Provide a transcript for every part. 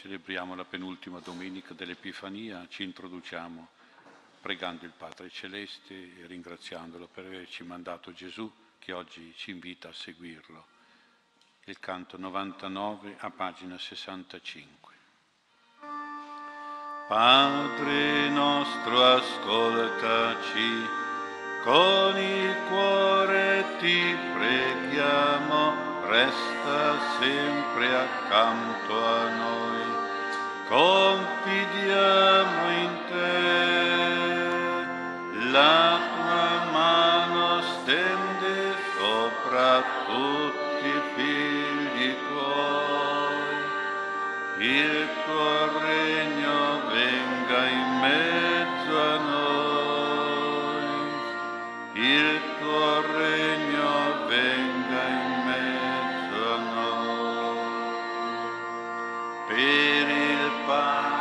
celebriamo la penultima domenica dell'Epifania, ci introduciamo pregando il Padre Celeste e ringraziandolo per averci mandato Gesù, che oggi ci invita a seguirlo. Il canto 99 a pagina 65. Padre nostro, ascoltaci, con il cuore ti preghiamo, resta sempre accanto a noi, confidiamo in te, la tua mano stende sopra tutti i figli tuoi, il tuo regno venga in mezzo a noi, il tuo regno venga in mezzo a noi, per il pane.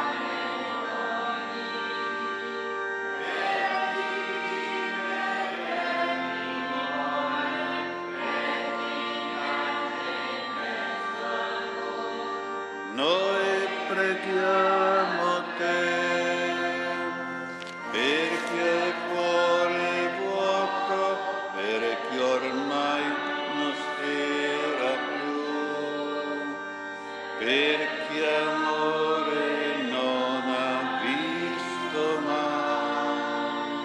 Noi preghiamo te, perché il cuore è vuoto, perché ormai non spera più, perché amore non ha visto mai,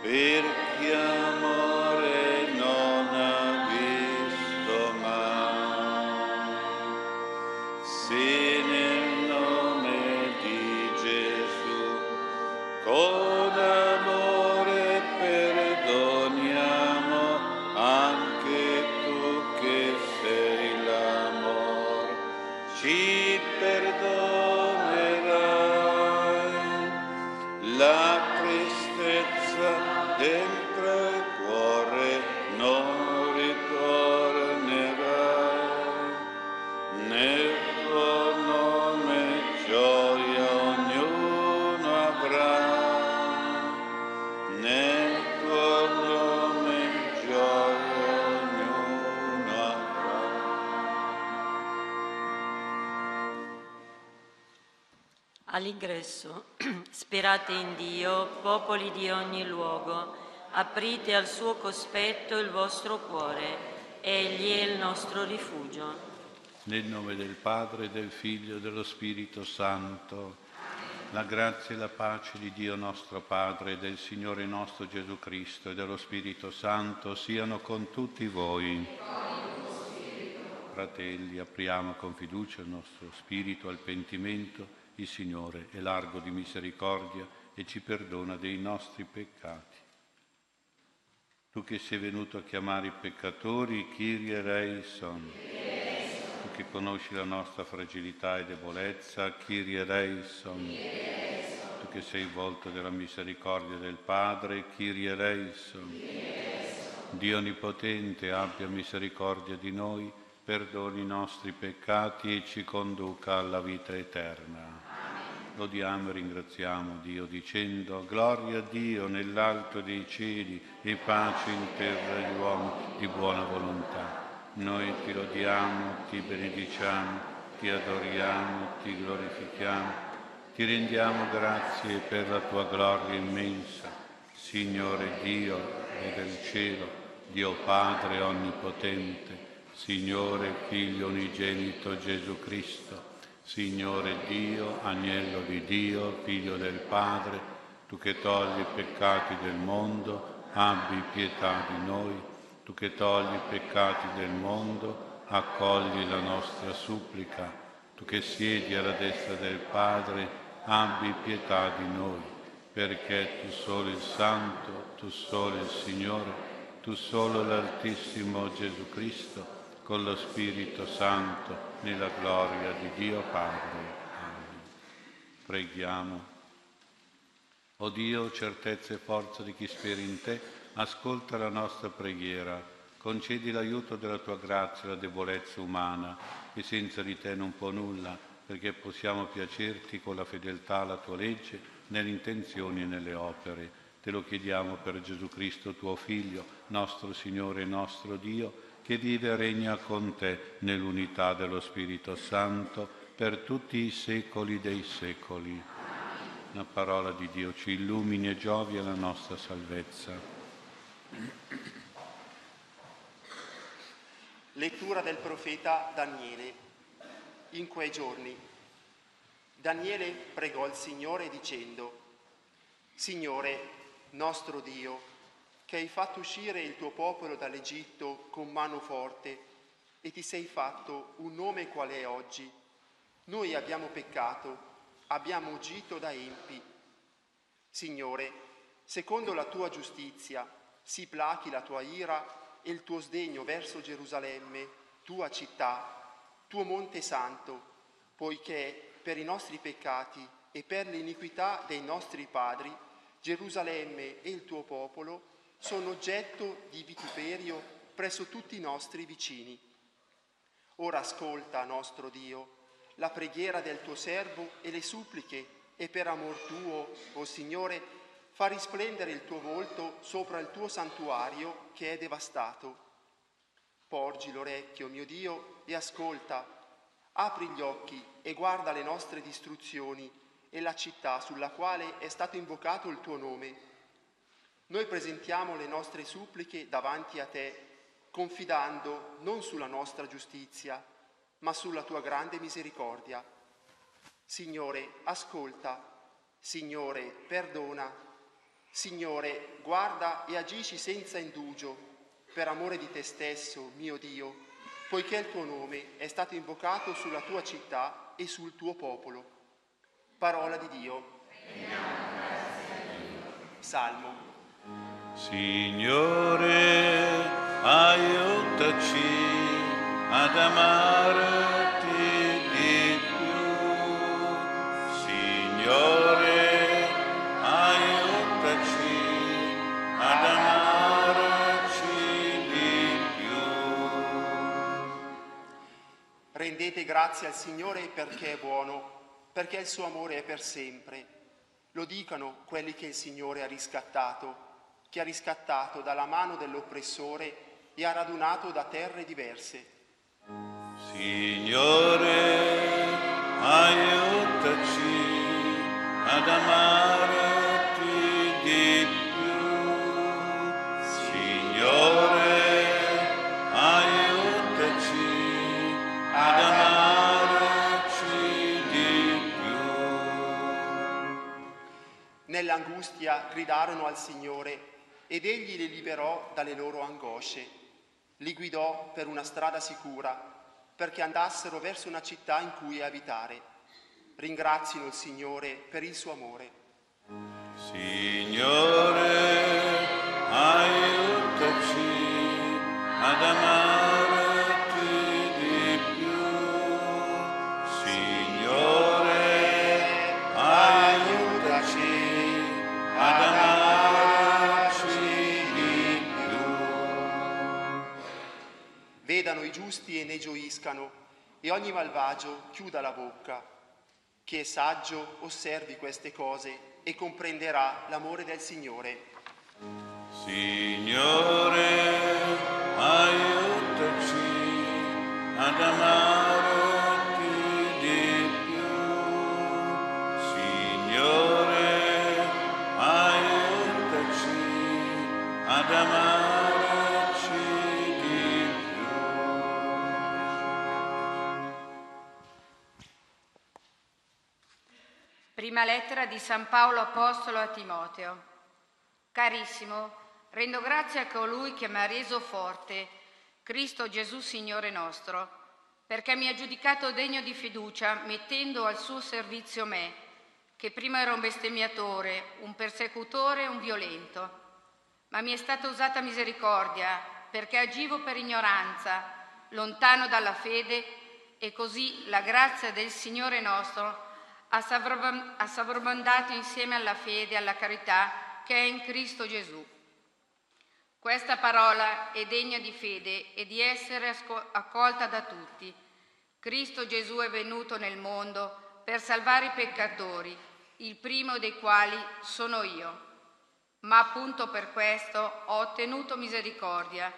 perché amore non ha visto mai. Se nel nome di Gesù, con amore perdoniamo anche tu che sei l'amore, ci perdonerai la tristezza dentro il cuore, non ritornerai nel all'ingresso. Sperate in Dio, popoli di ogni luogo, aprite al suo cospetto il vostro cuore, egli è il nostro rifugio. Nel nome del Padre, del Figlio e dello Spirito Santo, la grazia e la pace di Dio nostro Padre, del Signore nostro Gesù Cristo e dello Spirito Santo siano con tutti voi. Fratelli, apriamo con fiducia il nostro spirito al pentimento. Il Signore è largo di misericordia e ci perdona dei nostri peccati. Tu che sei venuto a chiamare i peccatori, Kyrie eleison. Tu che conosci la nostra fragilità e debolezza, Kyrie eleison. Tu che sei il volto della misericordia del Padre, Kyrie eleison. Dio Onnipotente, abbia misericordia di noi, perdoni i nostri peccati e ci conduca alla vita eterna. Lodiamo e ringraziamo Dio dicendo: gloria a Dio nell'alto dei cieli e pace in terra agli uomini di buona volontà. Noi ti lodiamo, ti benediciamo, ti adoriamo, ti glorifichiamo, ti rendiamo grazie per la tua gloria immensa. Signore Dio del cielo, Dio Padre Onnipotente, Signore Figlio Unigenito Gesù Cristo, Signore Dio, Agnello di Dio, Figlio del Padre, Tu che togli i peccati del mondo, abbi pietà di noi. Tu che togli i peccati del mondo, accogli la nostra supplica. Tu che siedi alla destra del Padre, abbi pietà di noi, perché Tu solo il Santo, Tu solo il Signore, Tu solo l'Altissimo Gesù Cristo, con lo Spirito Santo, nella gloria di Dio Padre. Amen. Preghiamo. O Dio, certezza e forza di chi spera in Te, ascolta la nostra preghiera, concedi l'aiuto della Tua grazia alla debolezza umana, che senza di Te non può nulla, perché possiamo piacerti con la fedeltà alla Tua legge, nelle intenzioni e nelle opere. Te lo chiediamo per Gesù Cristo, Tuo Figlio, nostro Signore e nostro Dio, che vive e regna con te nell'unità dello Spirito Santo per tutti i secoli dei secoli. La parola di Dio ci illumini e giovi alla nostra salvezza. Lettura del profeta Daniele. In quei giorni Daniele pregò il Signore dicendo: Signore, nostro Dio, che hai fatto uscire il tuo popolo dall'Egitto con mano forte e ti sei fatto un nome qual è oggi, noi abbiamo peccato, abbiamo agito da empi. Signore, secondo la tua giustizia, si plachi la tua ira e il tuo sdegno verso Gerusalemme, tua città, tuo monte santo, poiché per i nostri peccati e per l'iniquità dei nostri padri, Gerusalemme e il tuo popolo sono oggetto di vituperio presso tutti i nostri vicini. Ora ascolta, nostro Dio, la preghiera del tuo servo e le suppliche, e per amor tuo, o Signore, fa risplendere il tuo volto sopra il tuo santuario che è devastato. Porgi l'orecchio, mio Dio, e ascolta, apri gli occhi e guarda le nostre distruzioni e la città sulla quale è stato invocato il tuo nome. Noi presentiamo le nostre suppliche davanti a te, confidando non sulla nostra giustizia, ma sulla tua grande misericordia. Signore, ascolta. Signore, perdona. Signore, guarda e agisci senza indugio, per amore di te stesso, mio Dio, poiché il tuo nome è stato invocato sulla tua città e sul tuo popolo. Parola di Dio. Salmo. Signore, aiutaci ad amarti di più. Signore, aiutaci ad amarci di più. Rendete grazie al Signore perché è buono, perché il suo amore è per sempre. Lo dicano quelli che il Signore ha riscattato, che ha riscattato dalla mano dell'oppressore e ha radunato da terre diverse. Signore, aiutaci ad amarti di più. Signore, aiutaci ad amarci di più. Nell'angustia gridarono al Signore, ed egli li liberò dalle loro angosce. Li guidò per una strada sicura, perché andassero verso una città in cui abitare. Ringrazino il Signore per il suo amore. Signore, aiutaci ad amarti di più. Signore, aiutaci ad amarci di più. Vedano i giusti e ne gioiscano, e ogni malvagio chiuda la bocca. Chi è saggio osservi queste cose e comprenderà l'amore del Signore. Signore, aiutaci ad amarti di più. Signore, aiutaci ad amarti. Prima lettera di San Paolo Apostolo a Timoteo. Carissimo, rendo grazie a colui che mi ha reso forte, Cristo Gesù Signore nostro, perché mi ha giudicato degno di fiducia mettendo al suo servizio me, che prima ero un bestemmiatore, un persecutore, un violento. Ma mi è stata usata misericordia, perché agivo per ignoranza, lontano dalla fede, e così la grazia del Signore nostro ha sovrabbondato insieme alla fede e alla carità che è in Cristo Gesù. Questa parola è degna di fede e di essere accolta da tutti. Cristo Gesù è venuto nel mondo per salvare i peccatori, il primo dei quali sono io. Ma appunto per questo ho ottenuto misericordia,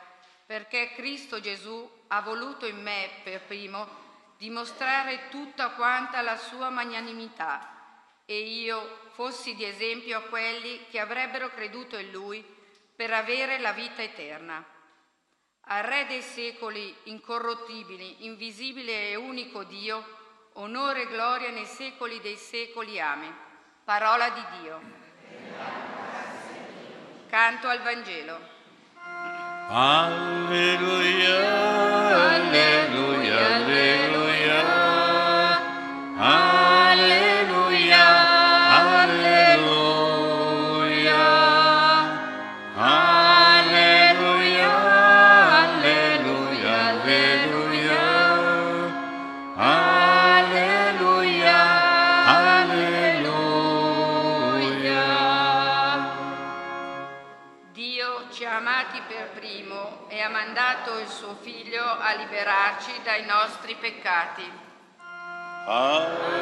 perché Cristo Gesù ha voluto in me per primo dimostrare tutta quanta la sua magnanimità, e io fossi di esempio a quelli che avrebbero creduto in Lui per avere la vita eterna. Al Re dei secoli, incorruttibile, invisibile e unico Dio, onore e gloria nei secoli dei secoli. Amen. Parola di Dio. Canto al Vangelo. Alleluia, alleluia, alleluia, alleluia, alleluia, alleluia, alleluia, alleluia, alleluia, alleluia. Dio ci ha amati per primo e ha mandato il suo Figlio a liberarci dai nostri peccati. Alleluia,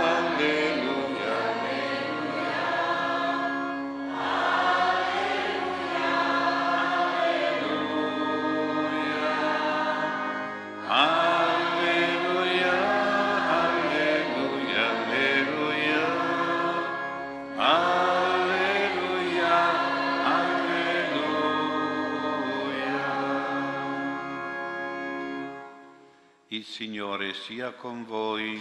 alleluia, alleluia, alleluia, alleluia, alleluia, alleluia, alleluia, alleluia. Il Signore sia con voi.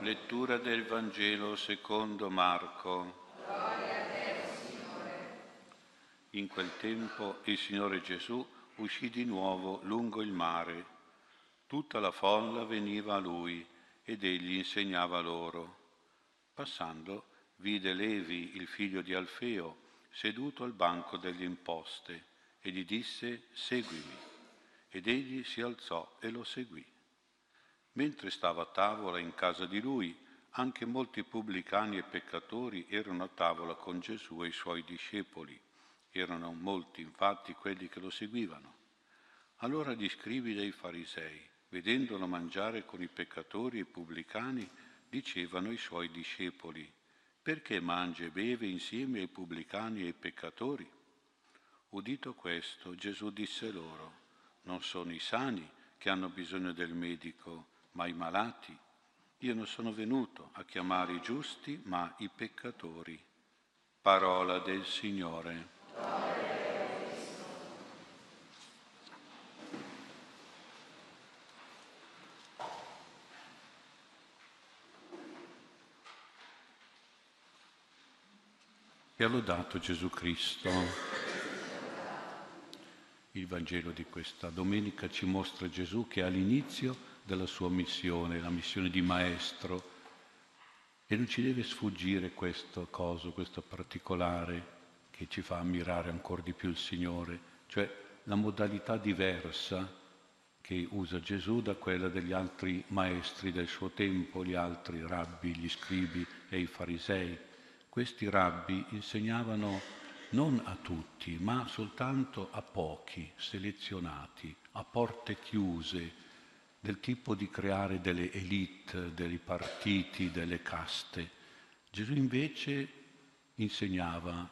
Lettura del Vangelo secondo Marco. Gloria a te, Signore. In quel tempo il Signore Gesù uscì di nuovo lungo il mare. Tutta la folla veniva a Lui ed Egli insegnava loro. Passando, vide Levi, il figlio di Alfeo, seduto al banco delle imposte e gli disse: «Seguimi». Ed egli si alzò e lo seguì. Mentre stava a tavola in casa di lui, anche molti pubblicani e peccatori erano a tavola con Gesù e i suoi discepoli. Erano molti, infatti, quelli che lo seguivano. Allora gli scribi dei farisei, vedendolo mangiare con i peccatori e i pubblicani, dicevano ai suoi discepoli: «Perché mangia e beve insieme ai pubblicani e ai peccatori?» Udito questo, Gesù disse loro: «Non sono i sani che hanno bisogno del medico, ma i malati. Io non sono venuto a chiamare i giusti, ma i peccatori». Parola del Signore. E ha lodato Gesù Cristo. Il Vangelo di questa domenica ci mostra Gesù che è all'inizio della sua missione, la missione di Maestro, e non ci deve sfuggire questo particolare che ci fa ammirare ancora di più il Signore, cioè la modalità diversa che usa Gesù da quella degli altri maestri del suo tempo, gli altri rabbi, gli scribi e i farisei. Questi rabbi insegnavano non a tutti, ma soltanto a pochi, selezionati, a porte chiuse, del tipo di creare delle élite, dei partiti, delle caste. Gesù invece insegnava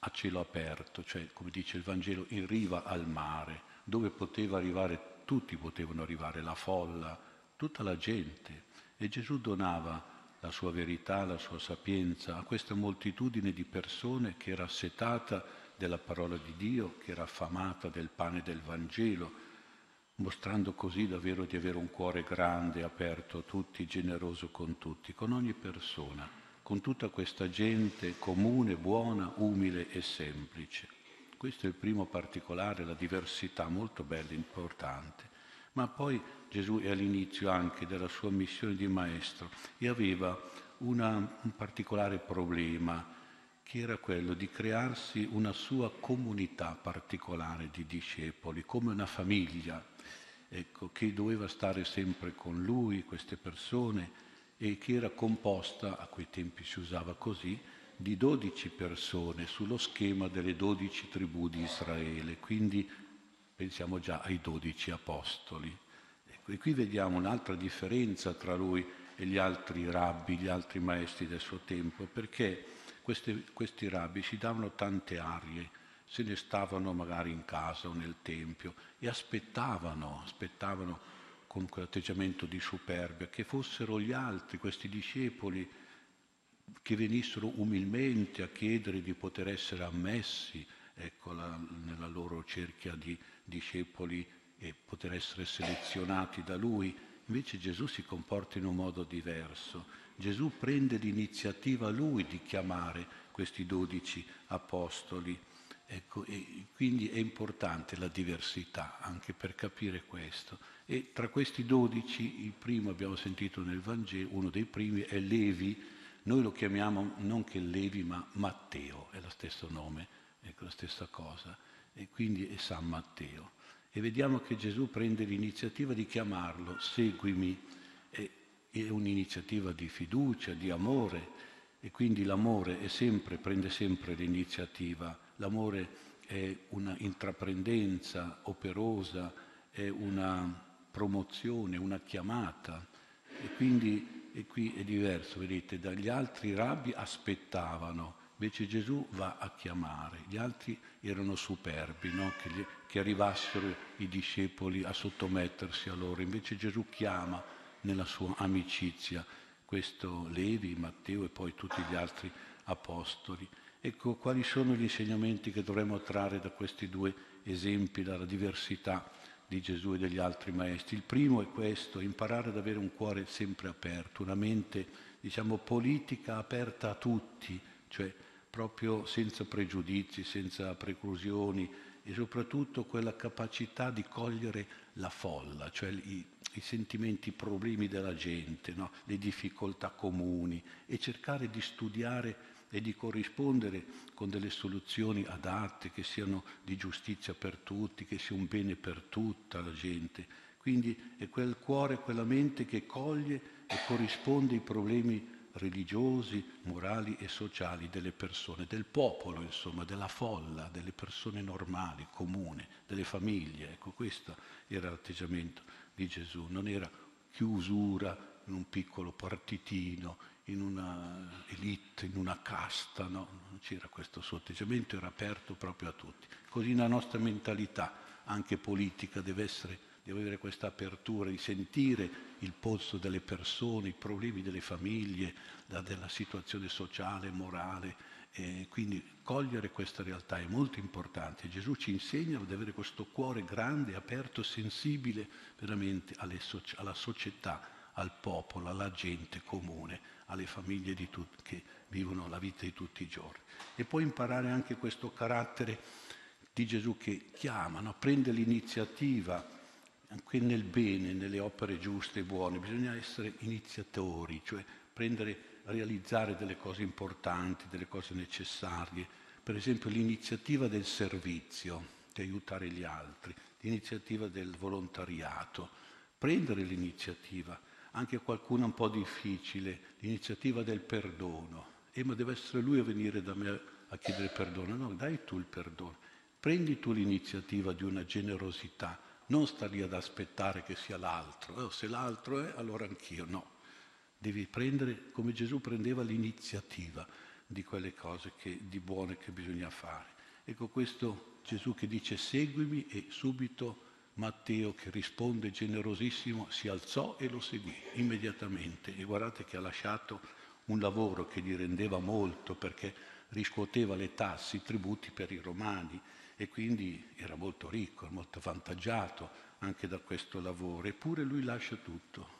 a cielo aperto, cioè, come dice il Vangelo, in riva al mare, dove poteva arrivare, tutti potevano arrivare, la folla, tutta la gente. E Gesù donava la sua verità, la sua sapienza, a questa moltitudine di persone che era assetata della parola di Dio, che era affamata del pane del Vangelo, mostrando così davvero di avere un cuore grande, aperto a tutti, generoso con tutti, con ogni persona, con tutta questa gente comune, buona, umile e semplice. Questo è il primo particolare, la diversità, molto bella e importante. Ma poi Gesù è all'inizio anche della sua missione di Maestro e aveva un particolare problema, che era quello di crearsi una sua comunità particolare di discepoli, come una famiglia, ecco, che doveva stare sempre con lui, queste persone, e che era composta, a quei tempi si usava così, di 12 persone, sullo schema delle 12 tribù di Israele, quindi pensiamo già ai 12 apostoli. E qui vediamo un'altra differenza tra lui e gli altri rabbi, gli altri maestri del suo tempo, perché questi rabbi si davano tante arie, se ne stavano magari in casa o nel tempio e aspettavano con quell'atteggiamento di superbia che fossero gli altri, questi discepoli, che venissero umilmente a chiedere di poter essere ammessi, ecco, nella loro cerchia di discepoli, e poter essere selezionati da lui. Invece Gesù si comporta in un modo diverso. Gesù prende l'iniziativa lui di chiamare questi 12 apostoli. Ecco, e quindi è importante la diversità anche per capire questo. E tra questi 12, il primo abbiamo sentito nel Vangelo, uno dei primi è Levi. Noi lo chiamiamo non che Levi ma Matteo, è lo stesso nome, ecco, la stessa cosa. E quindi è San Matteo. E vediamo che Gesù prende l'iniziativa di chiamarlo, seguimi, è un'iniziativa di fiducia, di amore, e quindi l'amore è sempre, prende sempre l'iniziativa. L'amore è una intraprendenza operosa, è una promozione, una chiamata, e quindi e qui è diverso, vedete, dagli altri rabbi aspettavano, invece Gesù va a chiamare. Gli altri erano superbi, no? Che arrivassero i discepoli a sottomettersi a loro. Invece Gesù chiama nella sua amicizia questo Levi, Matteo e poi tutti gli altri apostoli. Ecco, quali sono gli insegnamenti che dovremmo trarre da questi due esempi, dalla diversità di Gesù e degli altri maestri? Il primo è questo, imparare ad avere un cuore sempre aperto, una mente, diciamo, politica aperta a tutti, cioè proprio senza pregiudizi, senza preclusioni, e soprattutto quella capacità di cogliere la folla, cioè i sentimenti, i problemi della gente, no? Le difficoltà comuni, e cercare di studiare e di corrispondere con delle soluzioni adatte, che siano di giustizia per tutti, che sia un bene per tutta la gente. Quindi è quel cuore, quella mente che coglie e corrisponde ai problemi religiosi, morali e sociali delle persone, del popolo, insomma, della folla, delle persone normali, comune, delle famiglie. Ecco, questo era l'atteggiamento di Gesù. Non era chiusura in un piccolo partitino, in una elite, in una casta, no? Non c'era questo suo atteggiamento, era aperto proprio a tutti. Così la nostra mentalità, anche politica, deve avere questa apertura di sentire il polso delle persone, i problemi delle famiglie, della situazione sociale, morale. Quindi cogliere questa realtà è molto importante. Gesù ci insegna ad avere questo cuore grande, aperto, sensibile veramente alla società, al popolo, alla gente comune, alle famiglie che vivono la vita di tutti i giorni. E poi imparare anche questo carattere di Gesù che chiama, no? Prende l'iniziativa anche nel bene, nelle opere giuste e buone. Bisogna essere iniziatori, cioè realizzare delle cose importanti, delle cose necessarie. Per esempio l'iniziativa del servizio, di aiutare gli altri, l'iniziativa del volontariato, prendere l'iniziativa, anche qualcuna un po' difficile, l'iniziativa del perdono. Ma deve essere lui a venire da me a chiedere perdono. No, dai tu il perdono. Prendi tu l'iniziativa di una generosità. Non star lì ad aspettare che sia l'altro. Se l'altro è, allora anch'io. No. Devi prendere, come Gesù prendeva l'iniziativa di quelle cose di buone che bisogna fare. Ecco questo Gesù che dice seguimi, e subito Matteo, che risponde generosissimo, si alzò e lo seguì immediatamente. E guardate che ha lasciato un lavoro che gli rendeva molto, perché riscuoteva le tasse, i tributi per i romani, e quindi era molto ricco, molto avvantaggiato anche da questo lavoro. Eppure lui lascia tutto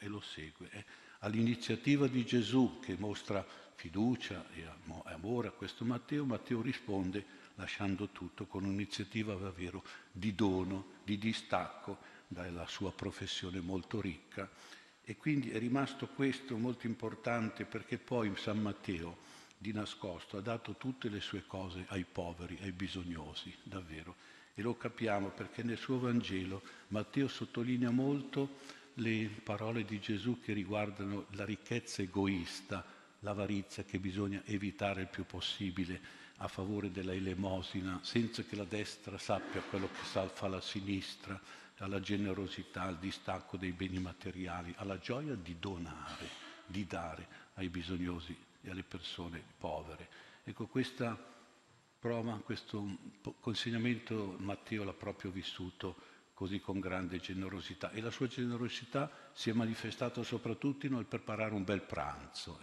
e lo segue. È all'iniziativa di Gesù che mostra fiducia e amore a questo Matteo. Matteo risponde lasciando tutto, con un'iniziativa davvero di dono, di distacco dalla sua professione molto ricca. E quindi è rimasto questo molto importante, perché poi San Matteo di nascosto ha dato tutte le sue cose ai poveri, ai bisognosi, davvero. E lo capiamo perché nel suo Vangelo Matteo sottolinea molto le parole di Gesù che riguardano la ricchezza egoista, l'avarizia che bisogna evitare il più possibile a favore della elemosina, senza che la destra sappia quello che fa la sinistra, alla generosità, al distacco dei beni materiali, alla gioia di donare, di dare ai bisognosi e alle persone povere. Ecco, questa prova, questo consegnamento Matteo l'ha proprio vissuto così, con grande generosità, e la sua generosità si è manifestata soprattutto nel preparare un bel pranzo,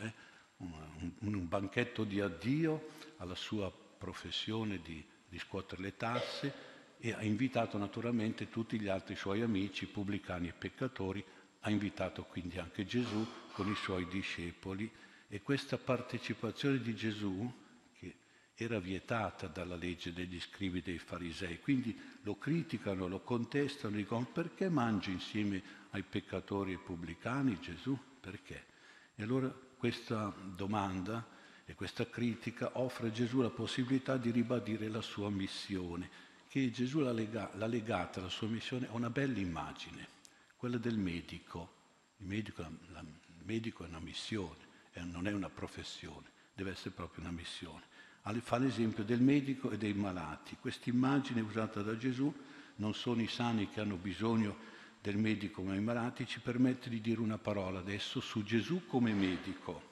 un banchetto di addio alla sua professione di scuotere le tasse, e ha invitato naturalmente tutti gli altri suoi amici, pubblicani e peccatori, ha invitato quindi anche Gesù con i suoi discepoli, e questa partecipazione di Gesù che era vietata dalla legge degli scribi e dei farisei, quindi lo criticano, lo contestano, dicono: perché mangi insieme ai peccatori e ai pubblicani, Gesù? Perché? E allora questa domanda e questa critica offre a Gesù la possibilità di ribadire la sua missione, che Gesù l'ha legata alla sua missione a una bella immagine, quella del medico. Il medico è una missione, non è una professione, deve essere proprio una missione. Fa l'esempio del medico e dei malati. Questa immagine usata da Gesù: non sono i sani che hanno bisogno del medico, ma i malati. Ci permette di dire una parola adesso su Gesù come medico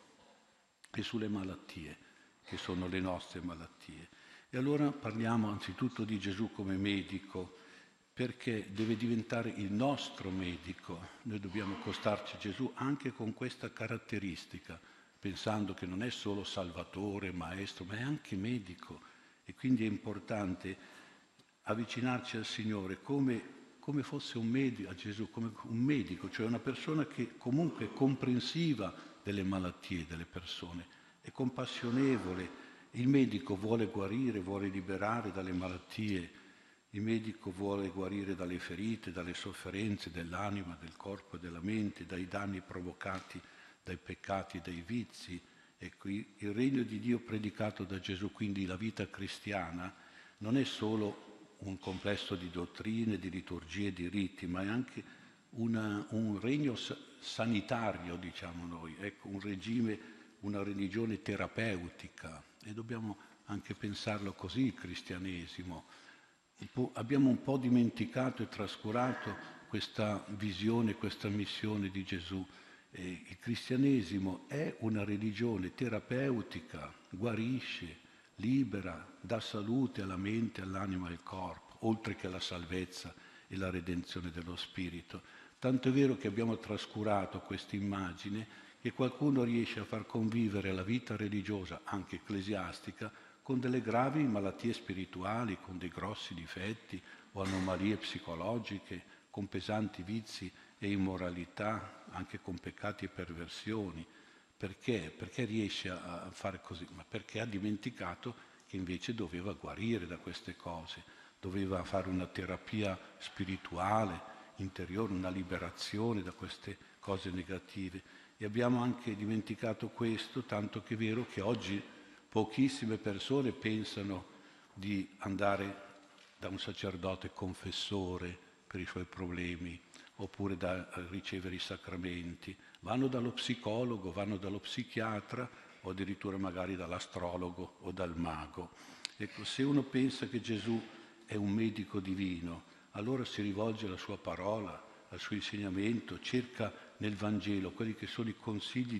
e sulle malattie, che sono le nostre malattie. E allora parliamo anzitutto di Gesù come medico, perché deve diventare il nostro medico. Noi dobbiamo accostarci a Gesù anche con questa caratteristica, pensando che non è solo salvatore, maestro, ma è anche medico. E quindi è importante avvicinarci al Signore come fosse un medico, a Gesù come un medico, cioè una persona che comunque è comprensiva delle malattie delle persone, è compassionevole. Il medico vuole guarire, vuole liberare dalle malattie, il medico vuole guarire dalle ferite, dalle sofferenze dell'anima, del corpo e della mente, dai danni provocati dai peccati, dai vizi. Ecco, il regno di Dio predicato da Gesù, quindi la vita cristiana, non è solo un complesso di dottrine, di liturgie, di riti, ma è anche un regno sanitario, diciamo noi, ecco, un regime, una religione terapeutica, e dobbiamo anche pensarlo così il cristianesimo. Abbiamo un po' dimenticato e trascurato questa visione, questa missione di Gesù. Il cristianesimo è una religione terapeutica, guarisce, libera, dà salute alla mente, all'anima e al corpo, oltre che alla salvezza e la redenzione dello spirito. Tanto è vero che abbiamo trascurato questa immagine che qualcuno riesce a far convivere la vita religiosa, anche ecclesiastica, con delle gravi malattie spirituali, con dei grossi difetti o anomalie psicologiche, con pesanti vizi e immoralità, anche con peccati e perversioni. Perché? Perché riesce a fare così? Ma perché ha dimenticato che invece doveva guarire da queste cose, doveva fare una terapia spirituale, interiore, una liberazione da queste cose negative. E abbiamo anche dimenticato questo, tanto che è vero che oggi pochissime persone pensano di andare da un sacerdote confessore per i suoi problemi, oppure da ricevere i sacramenti. Vanno dallo psicologo, vanno dallo psichiatra, o addirittura magari dall'astrologo o dal mago. Ecco, se uno pensa che Gesù è un medico divino, allora si rivolge alla sua parola, al suo insegnamento, cerca nel Vangelo quelli che sono i consigli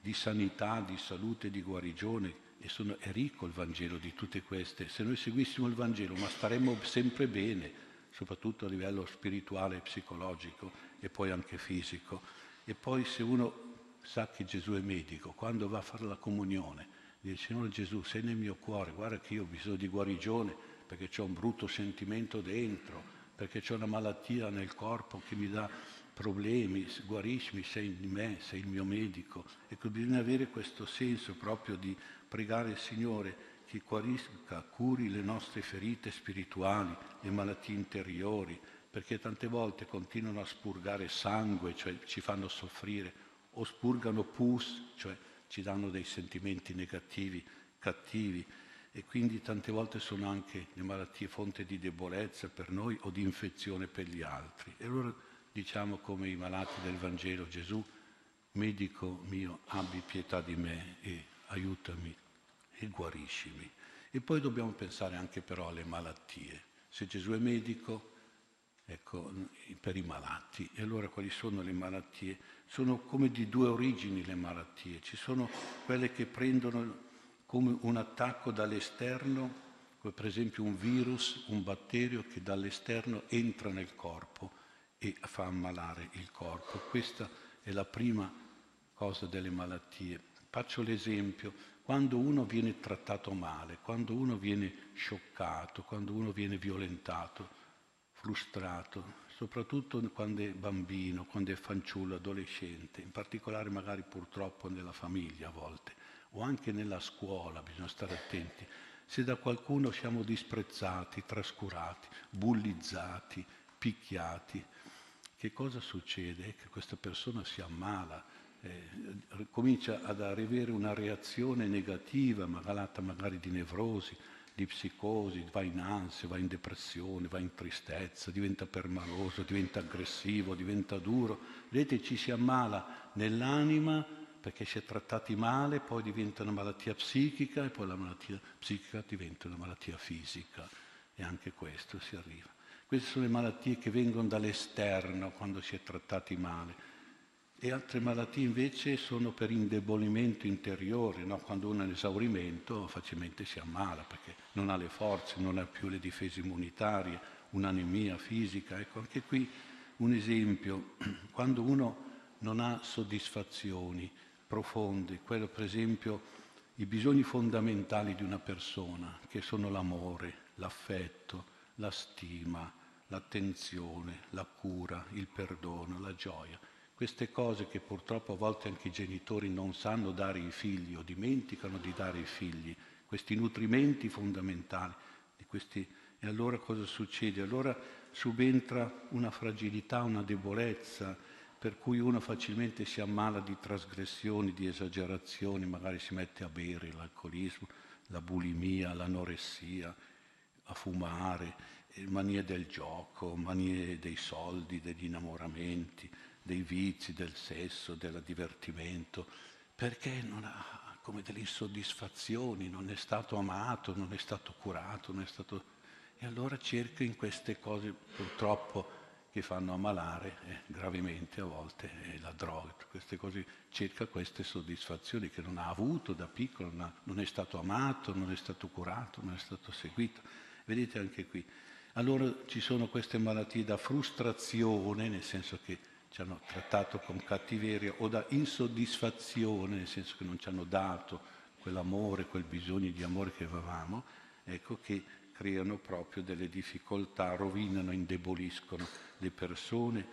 di sanità, di salute, di guarigione, e è ricco il Vangelo di tutte queste. Se noi seguissimo il Vangelo, ma staremmo sempre bene, soprattutto a livello spirituale, psicologico e poi anche fisico. E poi se uno sa che Gesù è medico, quando va a fare la comunione, dice: Signore Gesù, sei nel mio cuore, guarda che io ho bisogno di guarigione, perché c'ho un brutto sentimento dentro, perché c'è una malattia nel corpo che mi dà problemi, guariscimi, sei in me, sei il mio medico. Ecco, bisogna avere questo senso proprio di pregare il Signore che guarisca, curi le nostre ferite spirituali, le malattie interiori, perché tante volte continuano a spurgare sangue, cioè ci fanno soffrire, o spurgano pus, cioè ci danno dei sentimenti negativi, cattivi. E quindi tante volte sono anche le malattie fonte di debolezza per noi o di infezione per gli altri. E allora diciamo come i malati del Vangelo: Gesù, medico mio, abbi pietà di me e aiutami e guariscimi. E poi dobbiamo pensare anche però alle malattie. Se Gesù è medico, ecco, per i malati. E allora quali sono le malattie? Sono come di due origini le malattie. Ci sono quelle che prendono come un attacco dall'esterno come per esempio un virus, un batterio che dall'esterno entra nel corpo e fa ammalare il corpo. Questa è la prima cosa delle malattie. Faccio l'esempio, quando uno viene trattato male, quando uno viene scioccato, quando uno viene violentato, frustrato, soprattutto quando è bambino, quando è fanciullo, adolescente, in particolare magari purtroppo nella famiglia a volte, o anche nella scuola, bisogna stare attenti. Se da qualcuno siamo disprezzati, trascurati, bullizzati, picchiati, che cosa succede? Che questa persona si ammala, comincia ad avere una reazione negativa, magari di nevrosi, di psicosi, va in ansia, va in depressione, va in tristezza, diventa permaloso, diventa aggressivo, diventa duro. Vedete, ci si ammala nell'anima perché si è trattati male, poi diventa una malattia psichica e poi la malattia psichica diventa una malattia fisica. E anche questo si arriva. Queste sono le malattie che vengono dall'esterno quando si è trattati male. E altre malattie invece sono per indebolimento interiore, no? Quando uno è in esaurimento facilmente si ammala perché non ha le forze, non ha più le difese immunitarie, un'anemia fisica. Ecco, anche qui un esempio, quando uno non ha soddisfazioni profonde, quello per esempio i bisogni fondamentali di una persona, che sono l'amore, l'affetto, la stima, l'attenzione, la cura, il perdono, la gioia. Queste cose che purtroppo a volte anche i genitori non sanno dare ai figli o dimenticano di dare ai figli, questi nutrimenti fondamentali. E allora cosa succede? Allora subentra una fragilità, una debolezza, per cui uno facilmente si ammala di trasgressioni, di esagerazioni, magari si mette a bere, l'alcolismo, la bulimia, l'anoressia, a fumare, manie del gioco, manie dei soldi, degli innamoramenti, dei vizi, del sesso, del divertimento, perché non ha come delle insoddisfazioni, non è stato amato, non è stato curato, non è stato... E allora cerca in queste cose purtroppo che fanno ammalare gravemente a volte la droga, queste cose, cerca queste soddisfazioni che non ha avuto da piccolo, non è stato amato, non è stato curato, non è stato seguito. Vedete anche qui. Allora ci sono queste malattie da frustrazione, nel senso che ci hanno trattato con cattiveria, o da insoddisfazione, nel senso che non ci hanno dato quell'amore, quel bisogno di amore che avevamo, ecco che creano proprio delle difficoltà, rovinano, indeboliscono le persone,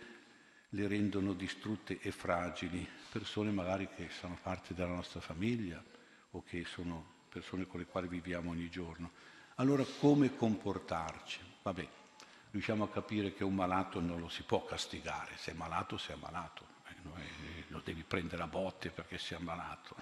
le rendono distrutte e fragili, persone magari che sono parte della nostra famiglia o che sono persone con le quali viviamo ogni giorno. Allora come comportarci? Vabbè. Riusciamo a capire che un malato non lo si può castigare, se è malato, se è malato, lo devi prendere a botte perché si è malato.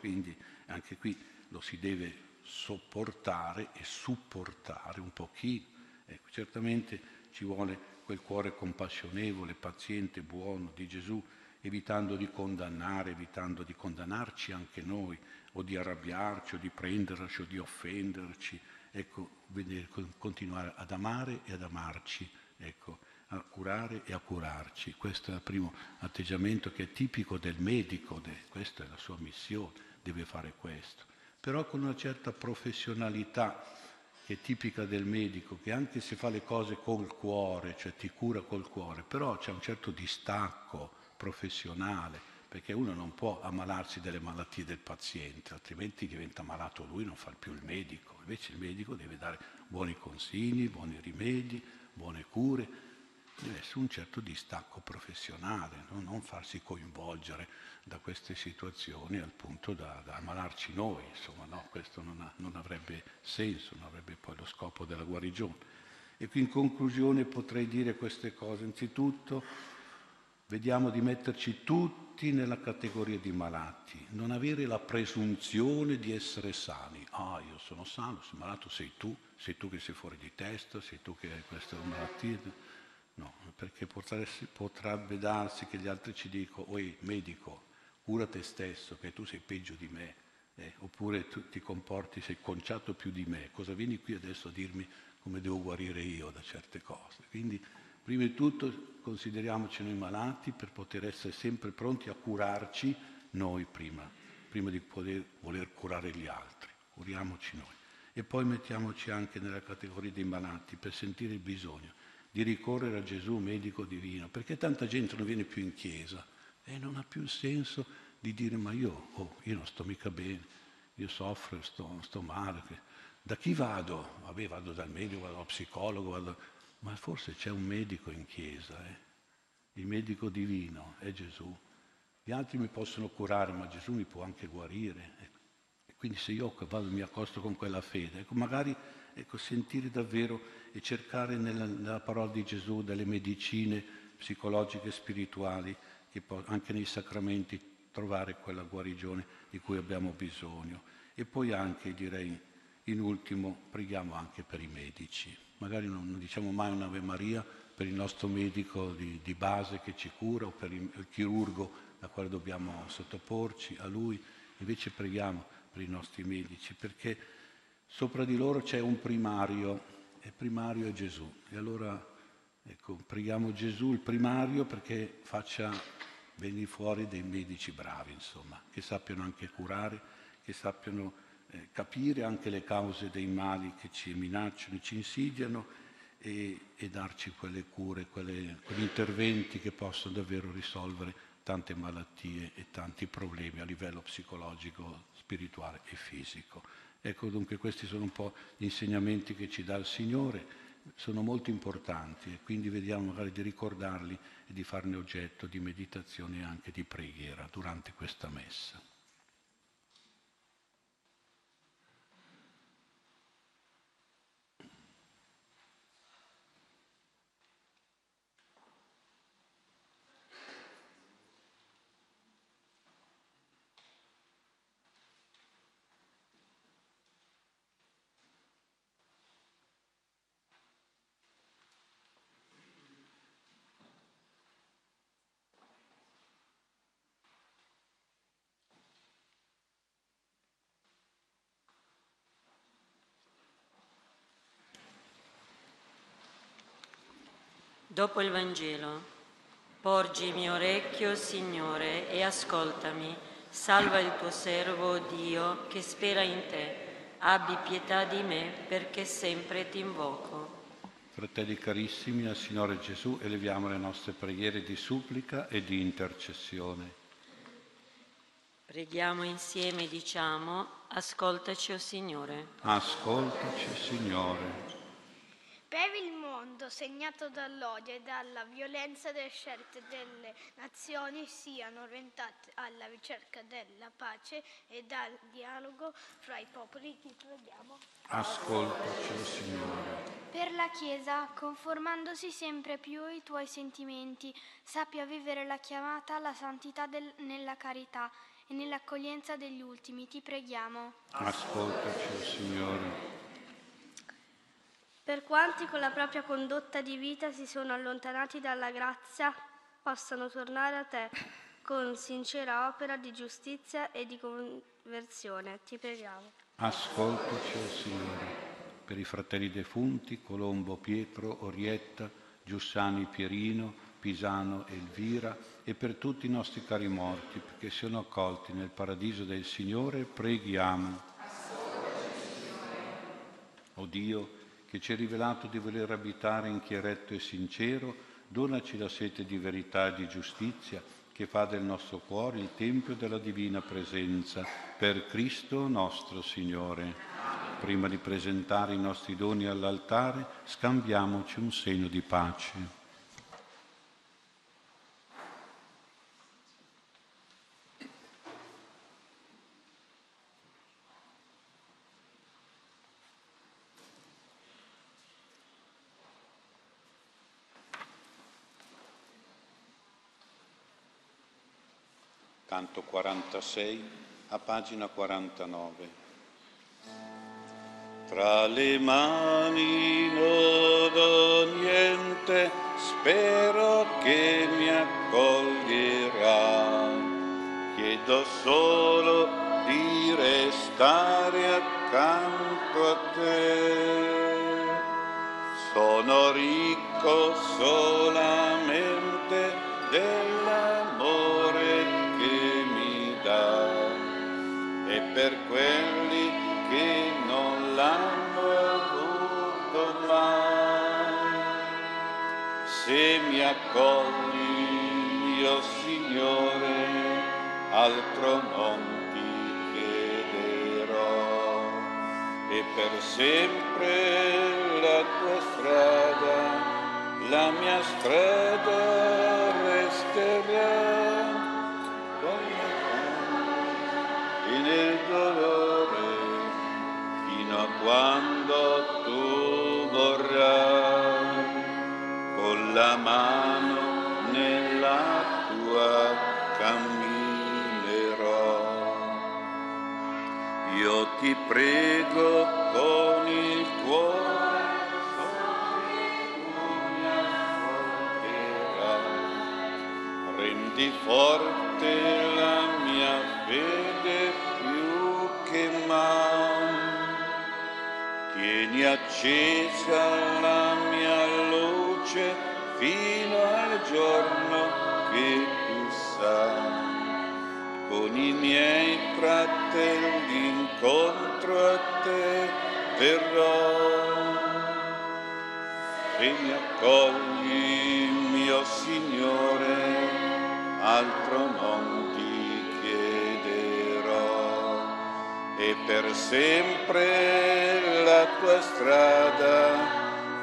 Quindi anche qui lo si deve sopportare e supportare un pochino. Ecco, certamente ci vuole quel cuore compassionevole, paziente, buono di Gesù, evitando di condannare, evitando di condannarci anche noi, o di arrabbiarci, o di prenderci, o di offenderci. Ecco, continuare ad amare e ad amarci, ecco, a curare e a curarci. Questo è il primo atteggiamento che è tipico del medico, questa è la sua missione, deve fare questo. Però con una certa professionalità che è tipica del medico, che anche se fa le cose col cuore, cioè ti cura col cuore, però c'è un certo distacco professionale, perché uno non può ammalarsi delle malattie del paziente, altrimenti diventa malato lui, non fa più il medico. Invece il medico deve dare buoni consigli, buoni rimedi, buone cure, deve essere un certo distacco professionale, no? Non farsi coinvolgere da queste situazioni al punto da ammalarci noi, insomma, no? Questo non avrebbe senso, non avrebbe poi lo scopo della guarigione. E qui in conclusione potrei dire queste cose. Innanzitutto, vediamo di metterci tutti nella categoria di malati, non avere la presunzione di essere sani. Ah, io sono sano, se malato sei tu che sei fuori di testa, sei tu che hai questa malattia. No, perché potrebbe darsi che gli altri ci dicono, oi medico, cura te stesso, che tu sei peggio di me, oppure tu ti comporti, sei conciato più di me, cosa vieni qui adesso a dirmi come devo guarire io da certe cose? Quindi, prima di tutto consideriamoci noi malati per poter essere sempre pronti a curarci noi prima di voler curare gli altri. Curiamoci noi. E poi mettiamoci anche nella categoria dei malati per sentire il bisogno di ricorrere a Gesù, medico divino, perché tanta gente non viene più in chiesa e non ha più il senso di dire ma io non sto mica bene, io soffro, sto male. Da chi vado? Vabbè, vado dal medico, vado allo psicologo, ma forse c'è un medico in chiesa, eh? Il medico divino è Gesù. Gli altri mi possono curare, ma Gesù mi può anche guarire. E quindi se io vado mi accosto con quella fede, magari sentire davvero e cercare nella parola di Gesù delle medicine psicologiche e spirituali, che anche nei sacramenti trovare quella guarigione di cui abbiamo bisogno. E poi anche, direi, in ultimo, preghiamo anche per i medici. Magari non diciamo mai un'Ave Maria per il nostro medico di base che ci cura, o per il chirurgo da quale dobbiamo sottoporci a lui. Invece preghiamo per i nostri medici, perché sopra di loro c'è un primario, e il primario è Gesù. E allora, preghiamo Gesù, il primario, perché faccia venire fuori dei medici bravi, insomma, che sappiano anche curare, che sappiano capire anche le cause dei mali che ci minacciano e ci insidiano, e darci quelle cure, quegli interventi che possono davvero risolvere tante malattie e tanti problemi a livello psicologico, spirituale e fisico. Ecco, dunque, questi sono un po' gli insegnamenti che ci dà il Signore, sono molto importanti, e quindi vediamo magari di ricordarli e di farne oggetto di meditazione e anche di preghiera durante questa messa. Dopo il Vangelo. Porgi il mio orecchio, Signore, e ascoltami. Salva il tuo servo, Dio, che spera in te. Abbi pietà di me, perché sempre ti invoco. Fratelli carissimi, al Signore Gesù eleviamo le nostre preghiere di supplica e di intercessione. Preghiamo insieme, diciamo: ascoltaci, o Signore. Ascoltaci, Signore. Per il mondo segnato dall'odio e dalla violenza, le scelte delle nazioni siano orientate alla ricerca della pace e dal dialogo fra i popoli, che preghiamo. Ascoltaci, Signore. Per la Chiesa, conformandosi sempre più ai tuoi sentimenti, sappia vivere la chiamata alla santità nella carità e nell'accoglienza degli ultimi, ti preghiamo. Ascoltaci, Signore. Per quanti con la propria condotta di vita si sono allontanati dalla grazia, possano tornare a te con sincera opera di giustizia e di conversione. Ti preghiamo. Ascoltaci, Signore. Per i fratelli defunti, Colombo, Pietro, Orietta, Giussani, Pierino, Pisano, Elvira, e per tutti i nostri cari morti, perché siano accolti nel paradiso del Signore, preghiamo. Ascoltaci, Signore. O Dio, che ci hai rivelato di voler abitare in chi è retto e sincero, donaci la sete di verità e di giustizia, che fa del nostro cuore il tempio della divina presenza, per Cristo nostro Signore. Prima di presentare i nostri doni all'altare, scambiamoci un segno di pace. Canto 46, a pagina 49. Tra le mani non ho niente, spero che mi accoglierà. Chiedo solo di restare accanto a te. Sono ricco solamente dell'amore che mi dà, e per quelli che non l'hanno avuto mai. Se mi accogli, mio Signore, altro non ti chiederò, e per sempre la tua strada, la mia strada resterà. E nel dolore fino a quando tu vorrai, con la mano nella tua camminerò. Io ti prego con il cuore, tu mi ascolterai, rendi forte la mia fede più che mai. Tieni accesa la mia luce fino al giorno che tu sai. Con i miei fratelli incontro a te verrò. Se mi accogli, mio Signore, altro non ti chiederò, e per sempre la tua strada,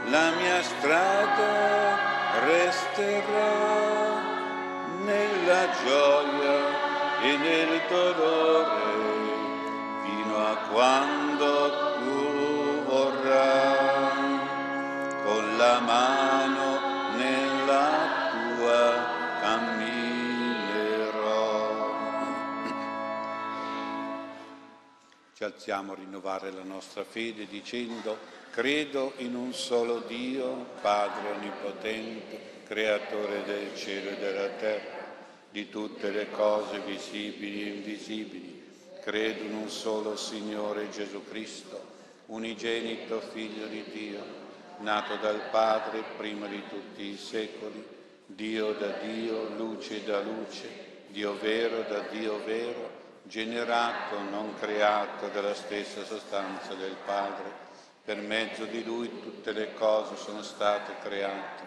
la mia strada resterà, nella gioia e nel dolore fino a quando tu vorrai, con la mano nella tua cammina. Ci alziamo a rinnovare la nostra fede dicendo: credo in un solo Dio, Padre onnipotente, creatore del cielo e della terra, di tutte le cose visibili e invisibili. Credo in un solo Signore Gesù Cristo, unigenito Figlio di Dio, nato dal Padre prima di tutti i secoli, Dio da Dio, luce da luce, Dio vero da Dio vero, generato, non creato, dalla stessa sostanza del Padre. Per mezzo di Lui tutte le cose sono state create.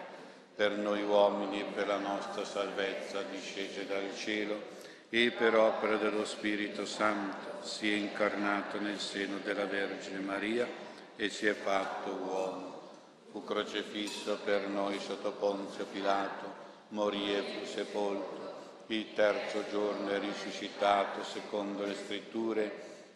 Per noi uomini e per la nostra salvezza discese dal cielo e per opera dello Spirito Santo si è incarnato nel seno della Vergine Maria e si è fatto uomo. Fu crocifisso per noi sotto Ponzio Pilato, morì e fu sepolto. Il terzo giorno è risuscitato secondo le Scritture,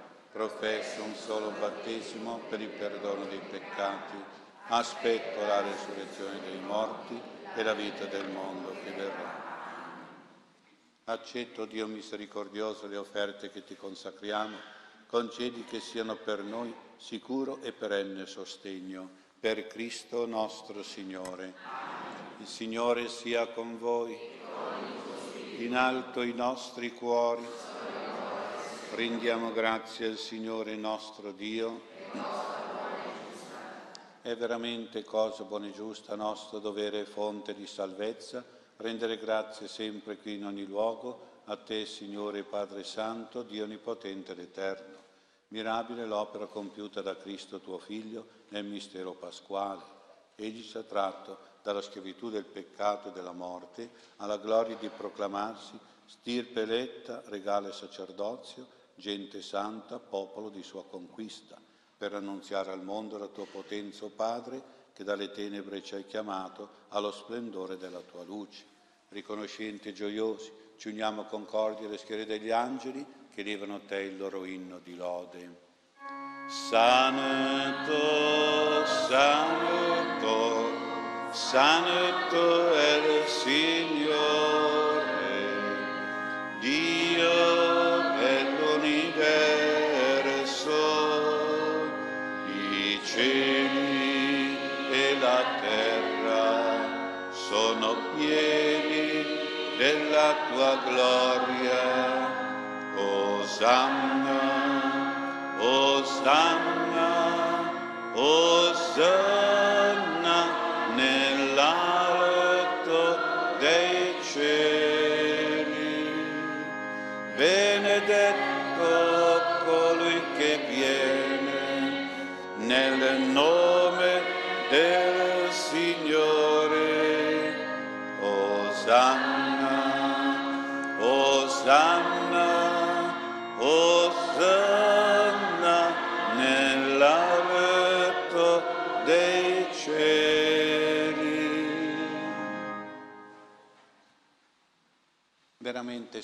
professa un solo battesimo per il perdono dei peccati, aspetto la resurrezione dei morti e la vita del mondo che verrà. Accetto, Dio misericordioso, le offerte che ti consacriamo, concedi che siano per noi sicuro e perenne sostegno, per Cristo nostro Signore. Il Signore sia con voi. In alto i nostri cuori, rendiamo grazie al Signore nostro Dio. È veramente cosa buona e giusta, nostro dovere e fonte di salvezza, rendere grazie sempre qui in ogni luogo a te, Signore Padre Santo, Dio Onnipotente ed Eterno. Mirabile l'opera compiuta da Cristo tuo Figlio nel mistero pasquale. Egli ci ha tratto dalla schiavitù del peccato e della morte, alla gloria di proclamarsi stirpe eletta, regale sacerdozio, gente santa, popolo di sua conquista, per annunziare al mondo la tua potenza, o Padre, che dalle tenebre ci hai chiamato allo splendore della tua luce. Riconoscenti e gioiosi, ci uniamo concordi alle schiere degli angeli che levano a te il loro inno di lode. Santo, Santo, Santo è il Signore, Dio dell'universo, tua gloria. Osanna, Osanna, Osanna nell'alto dei cieli. Benedetto colui che viene nel nome del Signore. Osanna, Osanna. Osanna nell'alto dei cieli. Veramente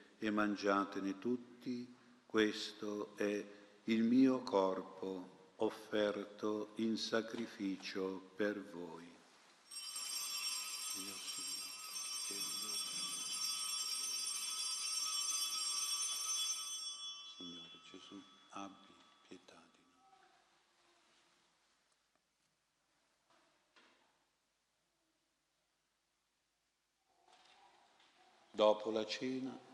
e mangiatene tutti, questo è il mio corpo offerto in sacrificio per voi. Abbi pietà di noi. Dopo la cena,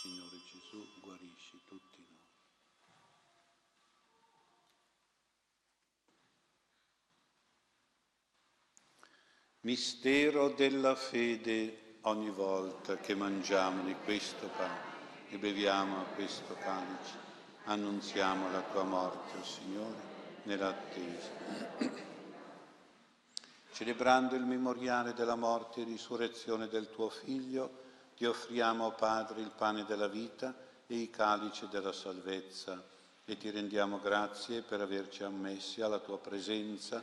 Signore Gesù, guarisci tutti noi. Mistero della fede: ogni volta che mangiamo di questo pane e beviamo questo calice, annunziamo la tua morte, o Signore, nell'attesa. Celebrando il memoriale della morte e risurrezione del tuo Figlio, ti offriamo, Padre, il pane della vita e il calice della salvezza, e ti rendiamo grazie per averci ammessi alla tua presenza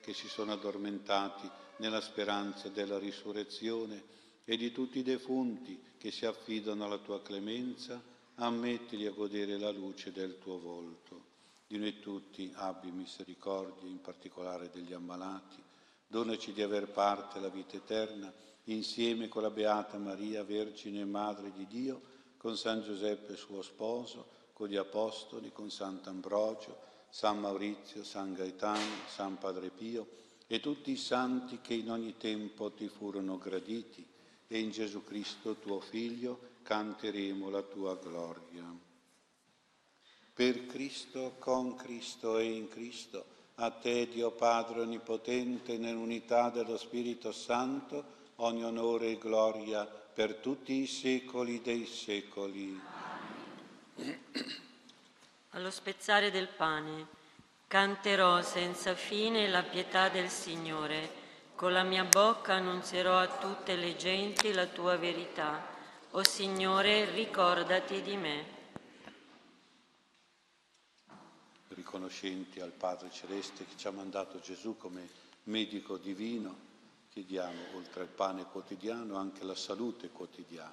che si sono addormentati nella speranza della risurrezione e di tutti i defunti che si affidano alla tua clemenza. Ammettili a godere la luce del tuo volto. Di noi tutti abbi misericordia, in particolare degli ammalati. Donaci di aver parte alla vita eterna, insieme con la Beata Maria, Vergine e Madre di Dio, con San Giuseppe suo Sposo, con gli Apostoli, con Sant'Ambrogio, San Maurizio, San Gaetano, San Padre Pio e tutti i santi che in ogni tempo ti furono graditi. E in Gesù Cristo, tuo Figlio, canteremo la tua gloria. Per Cristo, con Cristo e in Cristo, a te, Dio Padre Onnipotente, nell'unità dello Spirito Santo, ogni onore e gloria per tutti i secoli dei secoli. Amen. Allo spezzare del pane, canterò senza fine la pietà del Signore. Con la mia bocca annunzierò a tutte le genti la tua verità. O Signore, ricordati di me. Riconoscenti al Padre Celeste che ci ha mandato Gesù come medico divino, chiediamo, oltre al pane quotidiano, anche la salute quotidiana.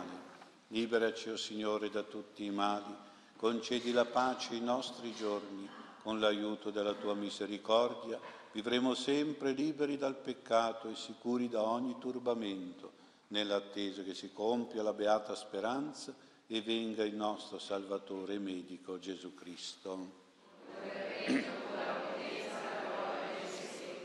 Liberaci, o Signore, da tutti i mali, concedi la pace ai nostri giorni, con l'aiuto della Tua misericordia, vivremo sempre liberi dal peccato e sicuri da ogni turbamento, nell'attesa che si compia la beata speranza e venga il nostro Salvatore e Medico Gesù Cristo.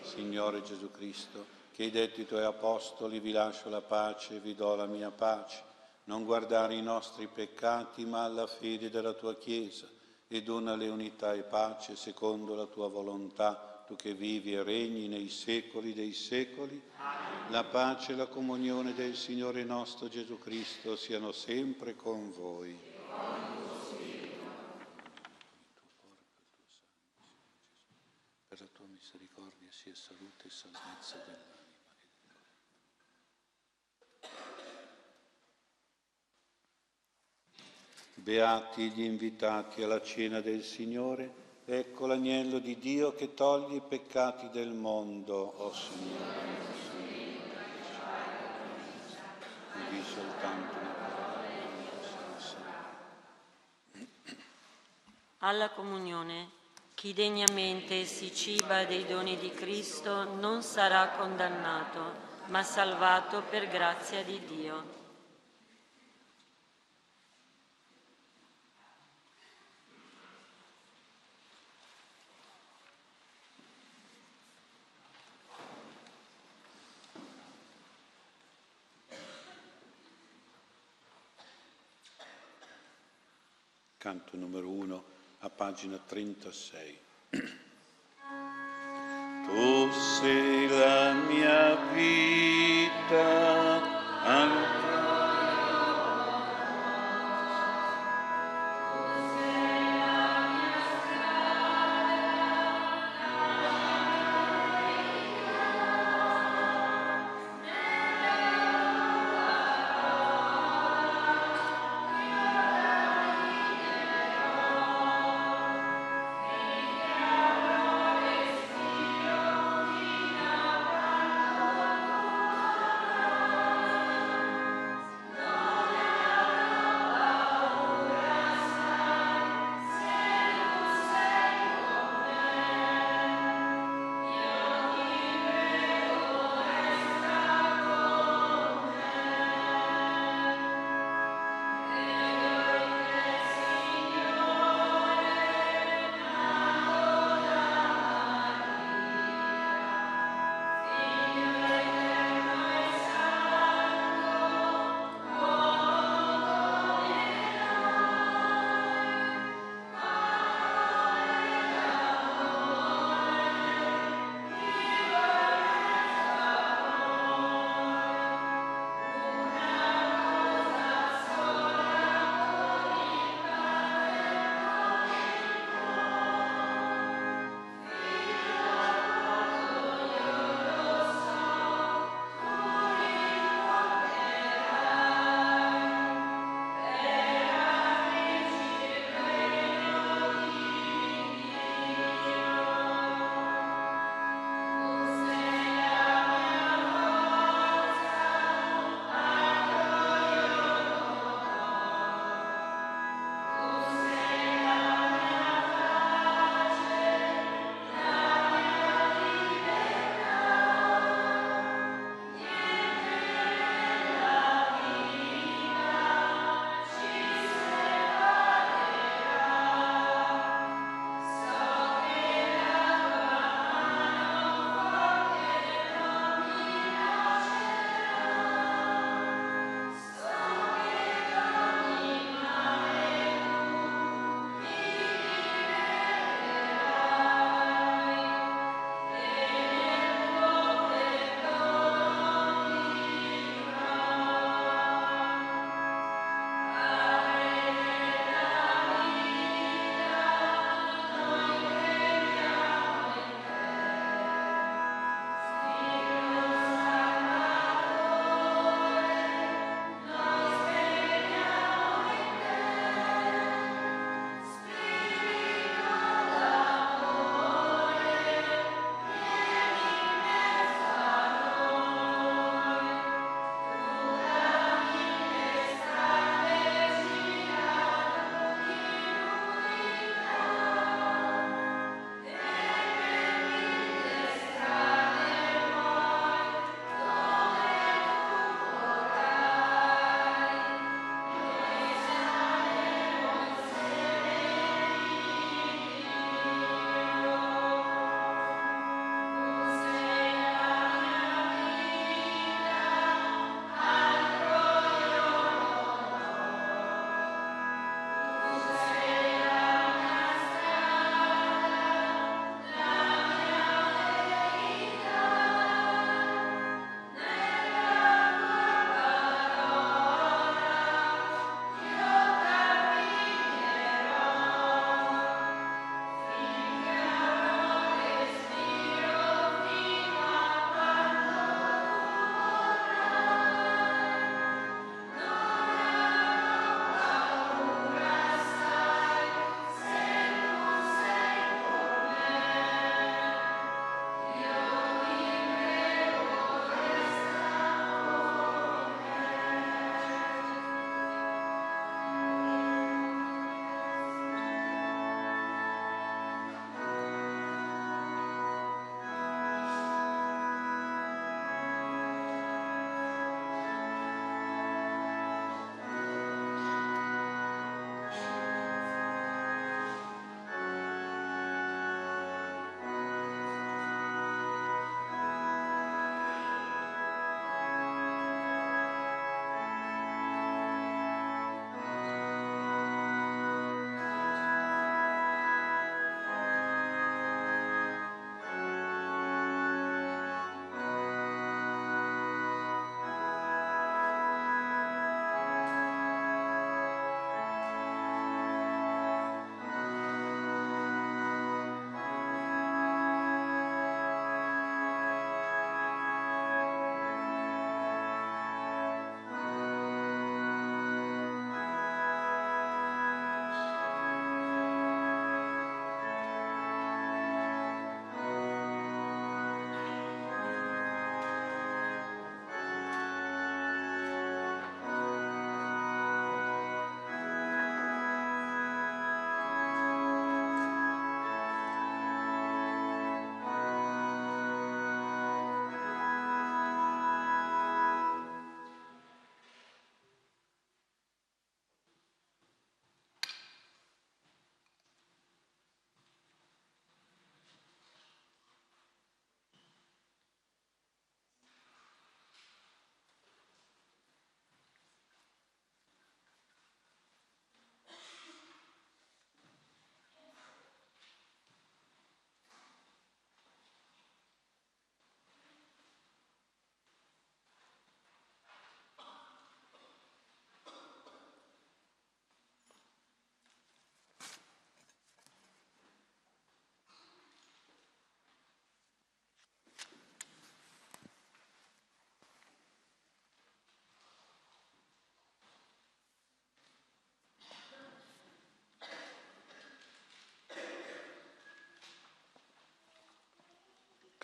Signore Gesù Cristo, che hai detto ai Tuoi Apostoli, vi lascio la pace e vi do la mia pace, non guardare i nostri peccati ma alla fede della Tua Chiesa e donale unità e pace secondo la Tua volontà, Tu che vivi e regni nei secoli dei secoli. Amen. La pace e la comunione del Signore nostro Gesù Cristo siano sempre con voi. Per la Tua misericordia sia salute e salvezza dell'anima. Beati gli invitati alla cena del Signore. Ecco l'agnello di Dio che toglie i peccati del mondo, o Signore. Non vi soltanto una parola. Alla comunione, chi degnamente si ciba dei doni di Cristo non sarà condannato, ma salvato per grazia di Dio. Canto numero 1, a pagina 36. Tu sei la mia vita,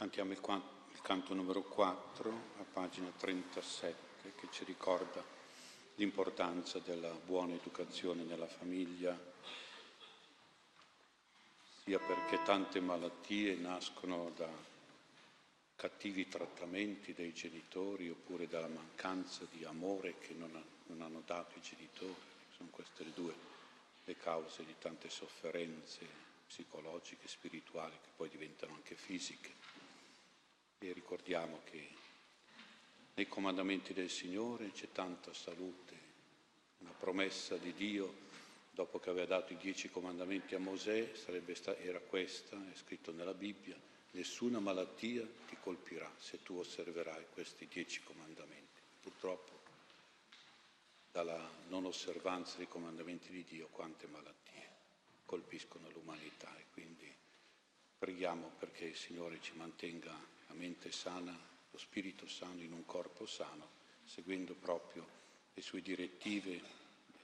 Cantiamo il canto numero 4, a pagina 37, che ci ricorda l'importanza della buona educazione nella famiglia, sia perché tante malattie nascono da cattivi trattamenti dei genitori oppure dalla mancanza di amore che non hanno dato i genitori. Sono queste le due le cause di tante sofferenze psicologiche, spirituali, che poi diventano anche fisiche. E ricordiamo che nei comandamenti del Signore c'è tanta salute, una promessa di Dio, dopo che aveva dato i 10 comandamenti a Mosè, era questa, è scritto nella Bibbia: nessuna malattia ti colpirà se tu osserverai questi 10 comandamenti. Purtroppo, dalla non osservanza dei comandamenti di Dio, quante malattie colpiscono l'umanità, e quindi preghiamo perché il Signore ci mantenga la mente sana, lo spirito sano in un corpo sano, seguendo proprio le sue direttive, le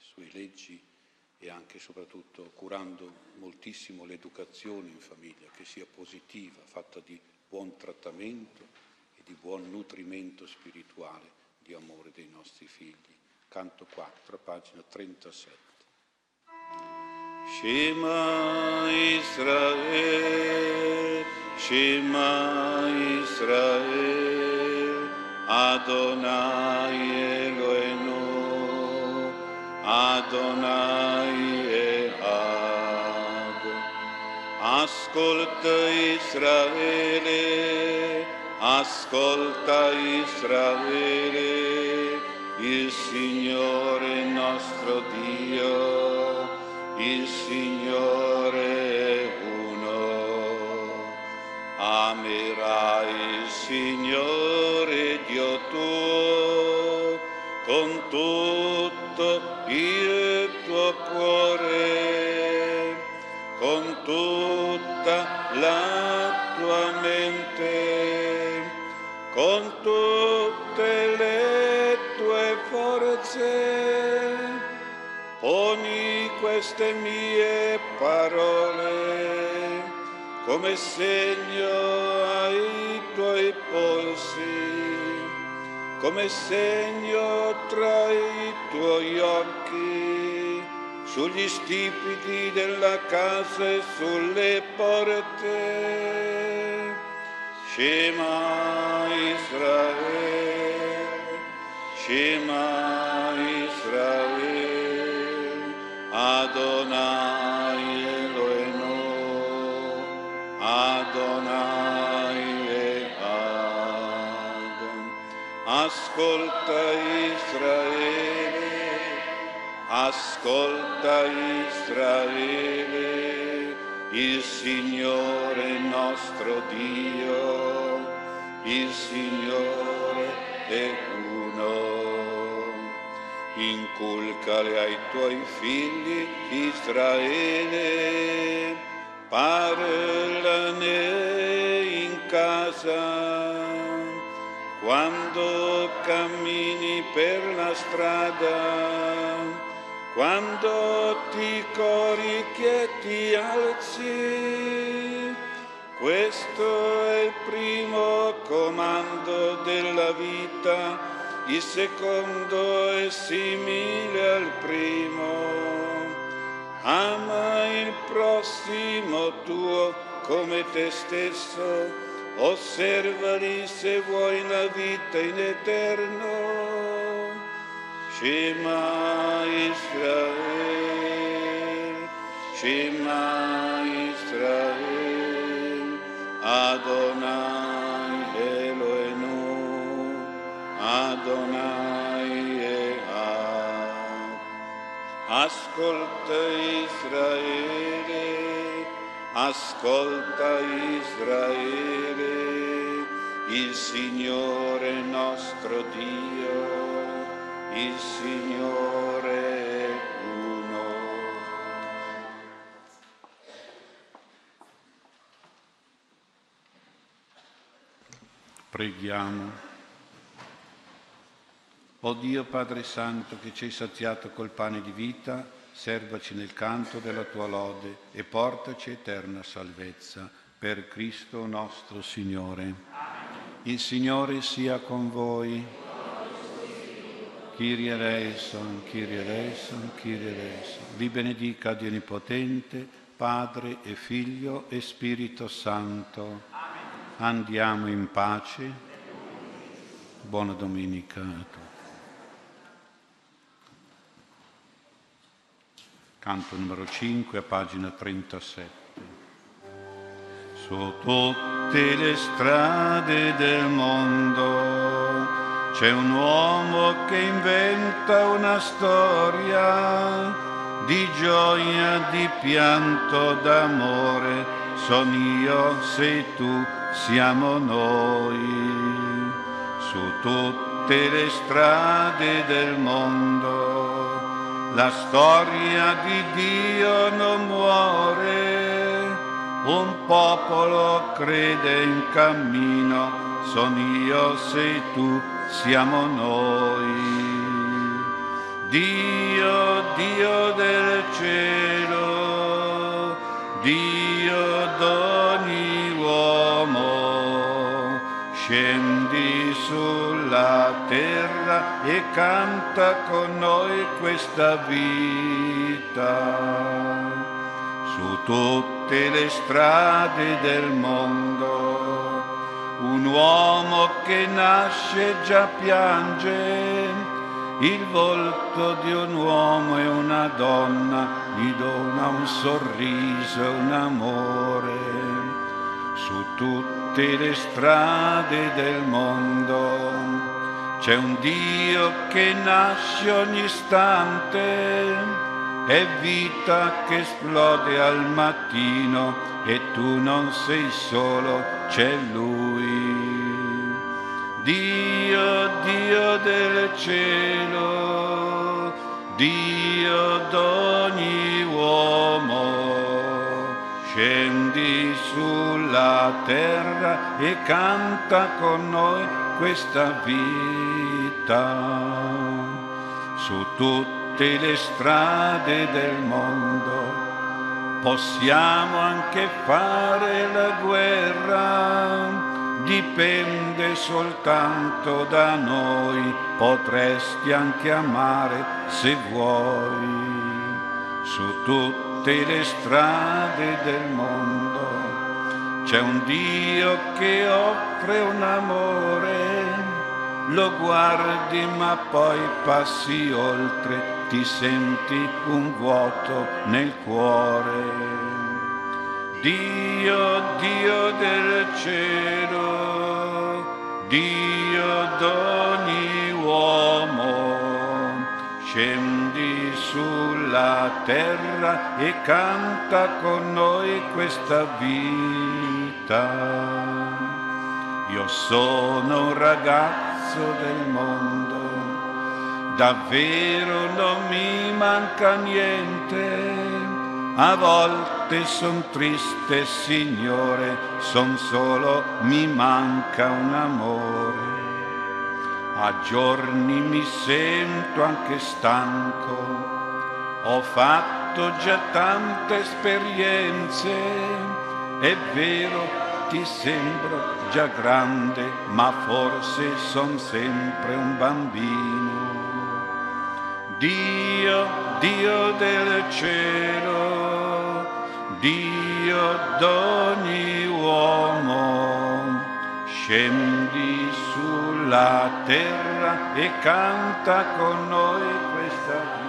sue leggi e anche e soprattutto curando moltissimo l'educazione in famiglia, che sia positiva, fatta di buon trattamento e di buon nutrimento spirituale, di amore dei nostri figli. Canto 4, pagina 37. Shema Israel, Shema Israel, Adonai Eloheinu, Adonai Echad. Ascolta Israele, ascolta Israele, il Signore nostro Dio. Il Signore è uno. Amerai il Signore Dio tuo con tutto il tuo cuore, con tutta la tua mente, con tutte le tue forze. Poni queste mie parole come segno ai tuoi polsi, come segno tra i tuoi occhi, sugli stipiti della casa e sulle porte. Shema Israel, Shema Israel, Adonai Eloheinu, Adonai Echad. Ascolta Israele, ascolta Israele, il Signore nostro Dio, il Signore è uno. Inculcare ai tuoi figli Israele, parlane in casa, quando cammini per la strada, quando ti corichi e ti alzi. Questo è il primo comando della vita. Il secondo è simile al primo. Ama il prossimo tuo come te stesso. Osservali se vuoi la vita in eterno. Shema Israel, Shema Israel, Adonai Adonai Echad. Ascolta Israele, ascolta Israele, il Signore nostro Dio, il Signore è uno. Preghiamo. O Dio Padre Santo, che ci hai saziato col pane di vita, servaci nel canto della tua lode e portaci eterna salvezza. Per Cristo nostro Signore. Il Signore sia con voi. Kyrie eleison, Kyrie eleison, Kyrie eleison. Vi benedica Dio Onnipotente, Padre e Figlio e Spirito Santo. Andiamo in pace. Buona domenica a tutti. Canto numero 5, a pagina 37. Su tutte le strade del mondo c'è un uomo che inventa una storia di gioia, di pianto, d'amore. Sono io, sei tu, siamo noi. Su tutte le strade del mondo la storia di Dio non muore. Un popolo crede in cammino, son io, sei tu, siamo noi. Dio, Dio del cielo, Dio d'ogni uomo, scendi sulla terra e canta con noi questa vita. Su tutte le strade del mondo, un uomo che nasce già piange, il volto di un uomo e una donna gli dona un sorriso e un amore. Su tutte le strade del mondo c'è un Dio che nasce ogni istante, è vita che esplode al mattino e tu non sei solo, c'è Lui. Dio, Dio del cielo, Dio d'ogni uomo, scendi sulla terra e canta con noi questa vita. Su tutte le strade del mondo possiamo anche fare la guerra, dipende soltanto da noi, potresti anche amare se vuoi. Su tutte le strade del mondo c'è un Dio che offre un amore, lo guardi ma poi passi oltre, ti senti un vuoto nel cuore. Dio, Dio del cielo, Dio d'ogni uomo, scendi sulla terra e canta con noi questa vita. Io sono un ragazzo del mondo, davvero non mi manca niente, a volte son triste, Signore, son solo, mi manca un amore. A giorni mi sento anche stanco, ho fatto già tante esperienze, è vero, ti sembro già grande, ma forse son sempre un bambino. Dio, Dio del cielo, Dio d'ogni uomo, scendi sulla terra e canta con noi questa vita.